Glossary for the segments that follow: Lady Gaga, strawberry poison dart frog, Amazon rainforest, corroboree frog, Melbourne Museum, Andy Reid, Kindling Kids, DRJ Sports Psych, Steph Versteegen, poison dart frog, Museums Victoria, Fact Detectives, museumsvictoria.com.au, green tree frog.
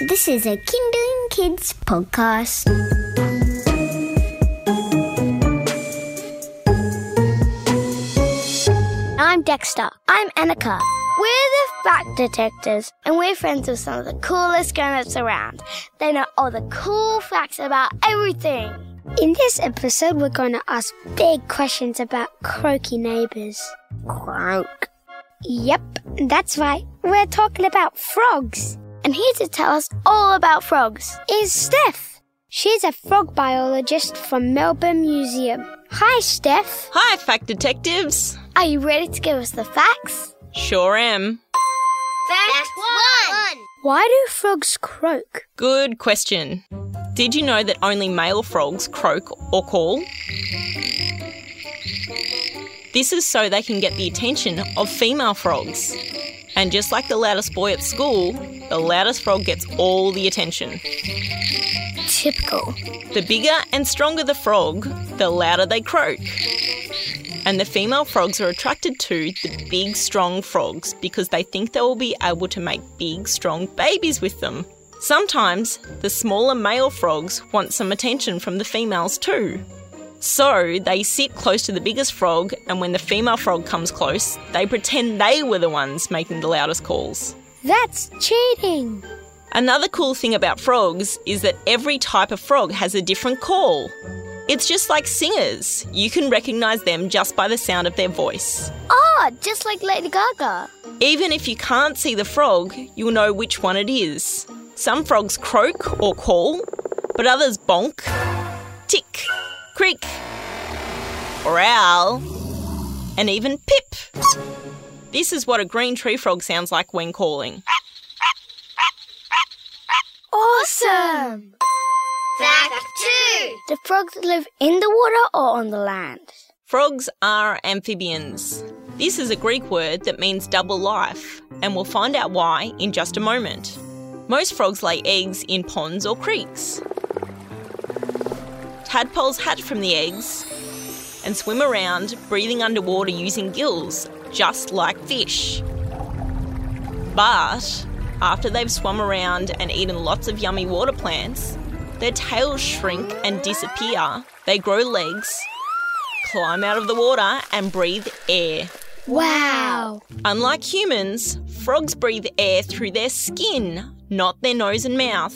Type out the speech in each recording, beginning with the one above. This is a Kindling Kids podcast. I'm Dexter. I'm Annika. We're the Fact Detectives, and we're friends with some of the coolest grown-ups around. They know all the cool facts about everything. In this episode, we're going to ask big questions about croaky neighbours. Croak. Yep, that's right. We're talking about frogs. And here to tell us all about frogs is Steph. She's a frog biologist from Melbourne Museum. Hi, Steph. Hi, Fact Detectives. Are you ready to give us the facts? Sure am. Fact 1. Why do frogs croak? Good question. Did you know that only male frogs croak or call? This is so they can get the attention of female frogs. And just like the loudest boy at school, the loudest frog gets all the attention. Typical. The bigger and stronger the frog, the louder they croak. And the female frogs are attracted to the big, strong frogs because they think they will be able to make big, strong babies with them. Sometimes the smaller male frogs want some attention from the females too. So they sit close to the biggest frog, and when the female frog comes close, they pretend they were the ones making the loudest calls. That's cheating! Another cool thing about frogs is that every type of frog has a different call. It's just like singers. You can recognise them just by the sound of their voice. Oh, just like Lady Gaga. Even if you can't see the frog, you'll know which one it is. Some frogs croak or call, but others bonk, tick, creak, growl, and even pip. This is what a green tree frog sounds like when calling. Awesome! Fact 2. Do frogs live in the water or on the land? Frogs are amphibians. This is a Greek word that means double life, and we'll find out why in just a moment. Most frogs lay eggs in ponds or creeks. Tadpoles hatch from the eggs and swim around, breathing underwater using gills, just like fish. But after they've swum around and eaten lots of yummy water plants, their tails shrink and disappear. They grow legs, climb out of the water and breathe air. Wow! Unlike humans, frogs breathe air through their skin, not their nose and mouth.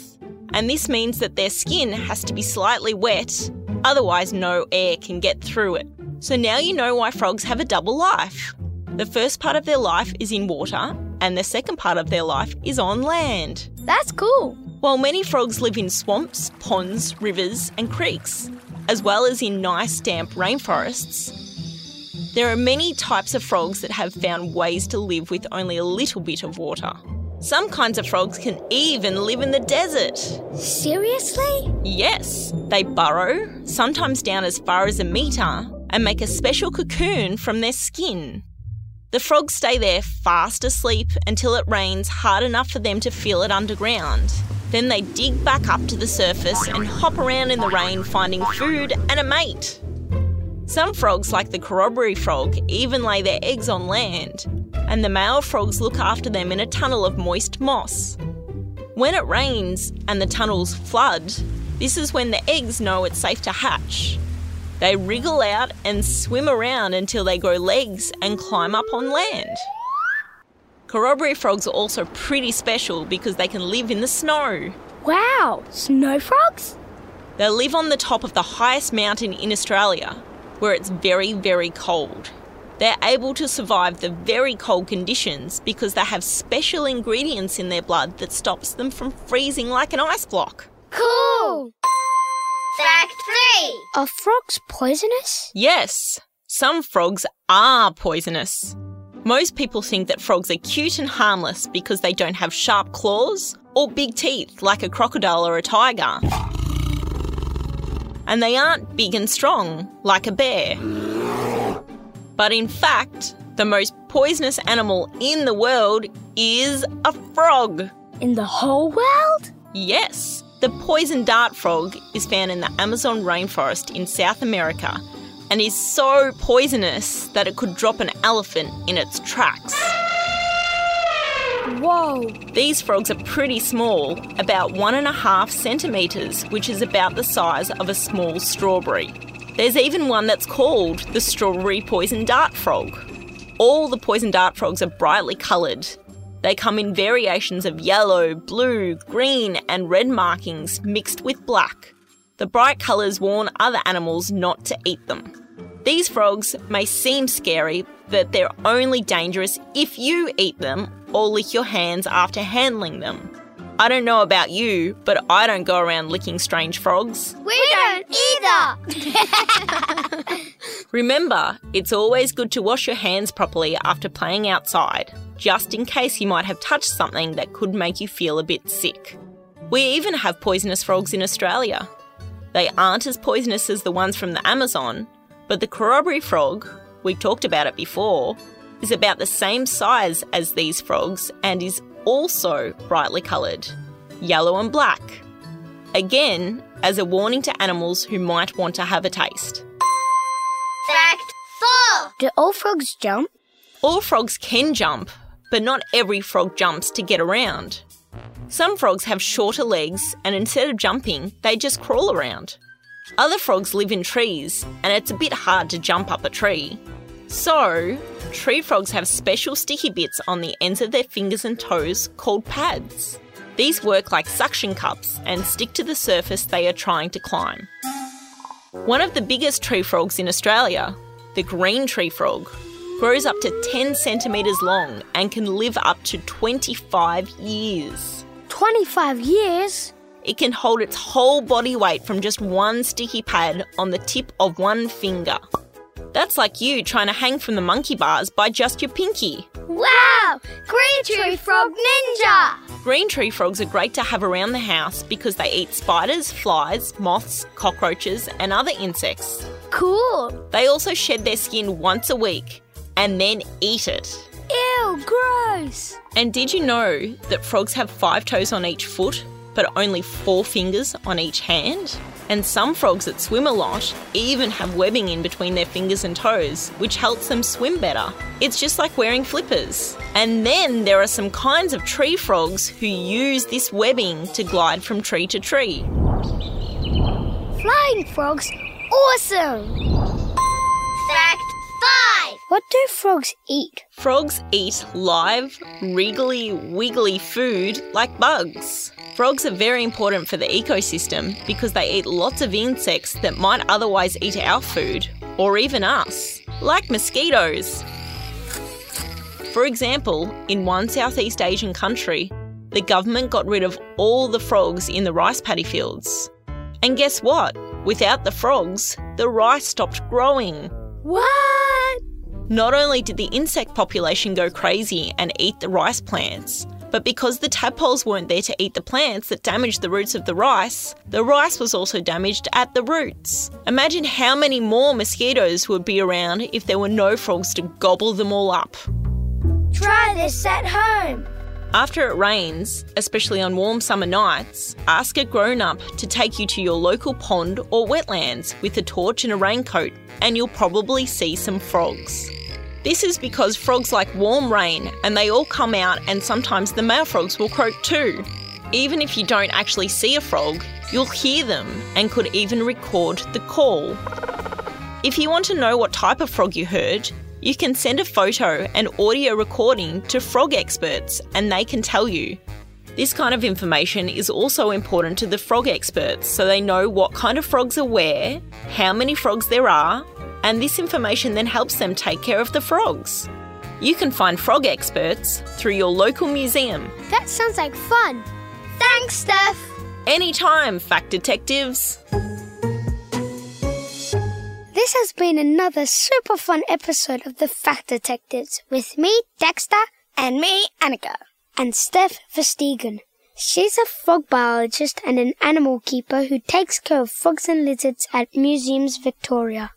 And this means that their skin has to be slightly wet, otherwise no air can get through it. So now you know why frogs have a double life. The first part of their life is in water, and the second part of their life is on land. That's cool. While many frogs live in swamps, ponds, rivers and creeks, as well as in nice damp rainforests, there are many types of frogs that have found ways to live with only a little bit of water. Some kinds of frogs can even live in the desert. Seriously? Yes. They burrow, sometimes down as far as a metre, and make a special cocoon from their skin. The frogs stay there fast asleep until it rains hard enough for them to feel it underground. Then they dig back up to the surface and hop around in the rain finding food and a mate. Some frogs, like the corroboree frog, even lay their eggs on land, and the male frogs look after them in a tunnel of moist moss. When it rains and the tunnels flood, this is when the eggs know it's safe to hatch. They wriggle out and swim around until they grow legs and climb up on land. Corroboree frogs are also pretty special because they can live in the snow. Wow, snow frogs? They live on the top of the highest mountain in Australia, where it's very, very cold. They're able to survive the very cold conditions because they have special ingredients in their blood that stops them from freezing like an ice block. Cool! Fact 3. Are frogs poisonous? Yes, some frogs are poisonous. Most people think that frogs are cute and harmless because they don't have sharp claws or big teeth like a crocodile or a tiger. And they aren't big and strong, like a bear. But in fact, the most poisonous animal in the world is a frog. In the whole world? Yes. The poison dart frog is found in the Amazon rainforest in South America and is so poisonous that it could drop an elephant in its tracks. Whoa! These frogs are pretty small, about 1.5 centimetres, which is about the size of a small strawberry. There's even one that's called the strawberry poison dart frog. All the poison dart frogs are brightly coloured. They come in variations of yellow, blue, green and red markings mixed with black. The bright colours warn other animals not to eat them. These frogs may seem scary, but they're only dangerous if you eat them or lick your hands after handling them. I don't know about you, but I don't go around licking strange frogs. We don't either! Remember, it's always good to wash your hands properly after playing outside, just in case you might have touched something that could make you feel a bit sick. We even have poisonous frogs in Australia. They aren't as poisonous as the ones from the Amazon, but the corroboree frog, we talked about it before, is about the same size as these frogs and is also brightly coloured, yellow and black. Again, as a warning to animals who might want to have a taste. Fact 4! Do all frogs jump? All frogs can jump, but not every frog jumps to get around. Some frogs have shorter legs and instead of jumping, they just crawl around. Other frogs live in trees and it's a bit hard to jump up a tree. So, tree frogs have special sticky bits on the ends of their fingers and toes called pads. These work like suction cups and stick to the surface they are trying to climb. One of the biggest tree frogs in Australia, the green tree frog, grows up to 10 centimetres long and can live up to 25 years. 25 years? It can hold its whole body weight from just one sticky pad on the tip of one finger. That's like you trying to hang from the monkey bars by just your pinky. Wow! Green tree frog ninja! Green tree frogs are great to have around the house because they eat spiders, flies, moths, cockroaches and other insects. Cool! They also shed their skin once a week and then eat it. Ew, gross! And did you know that frogs have 5 toes on each foot but only 4 fingers on each hand? And some frogs that swim a lot even have webbing in between their fingers and toes, which helps them swim better. It's just like wearing flippers. And then there are some kinds of tree frogs who use this webbing to glide from tree to tree. Flying frogs, awesome! Fact 5! What do frogs eat? Frogs eat live, wriggly, wiggly food like bugs. Frogs are very important for the ecosystem because they eat lots of insects that might otherwise eat our food, or even us, like mosquitoes. For example, in one Southeast Asian country, the government got rid of all the frogs in the rice paddy fields. And guess what? Without the frogs, the rice stopped growing. What? Not only did the insect population go crazy and eat the rice plants, but because the tadpoles weren't there to eat the plants that damaged the roots of the rice was also damaged at the roots. Imagine how many more mosquitoes would be around if there were no frogs to gobble them all up. Try this at home. After it rains, especially on warm summer nights, ask a grown-up to take you to your local pond or wetlands with a torch and a raincoat, and you'll probably see some frogs. This is because frogs like warm rain and they all come out, and sometimes the male frogs will croak too. Even if you don't actually see a frog, you'll hear them and could even record the call. If you want to know what type of frog you heard, you can send a photo and audio recording to frog experts and they can tell you. This kind of information is also important to the frog experts so they know what kind of frogs are where, how many frogs there are, and this information then helps them take care of the frogs. You can find frog experts through your local museum. That sounds like fun. Thanks, Steph. Anytime, Fact Detectives. This has been another super fun episode of the Fact Detectives with me, Dexter, and me, Annika, and Steph Versteegen. She's a frog biologist and an animal keeper who takes care of frogs and lizards at Museums Victoria.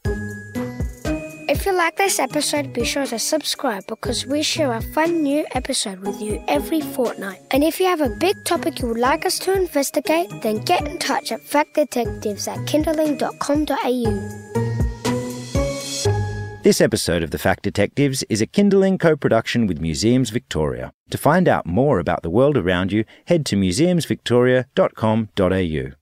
If you like this episode, be sure to subscribe because we share a fun new episode with you every fortnight. And if you have a big topic you would like us to investigate, then get in touch at factdetectives@kindling.com.au. This episode of The Fact Detectives is a Kindling co-production with Museums Victoria. To find out more about the world around you, head to museumsvictoria.com.au.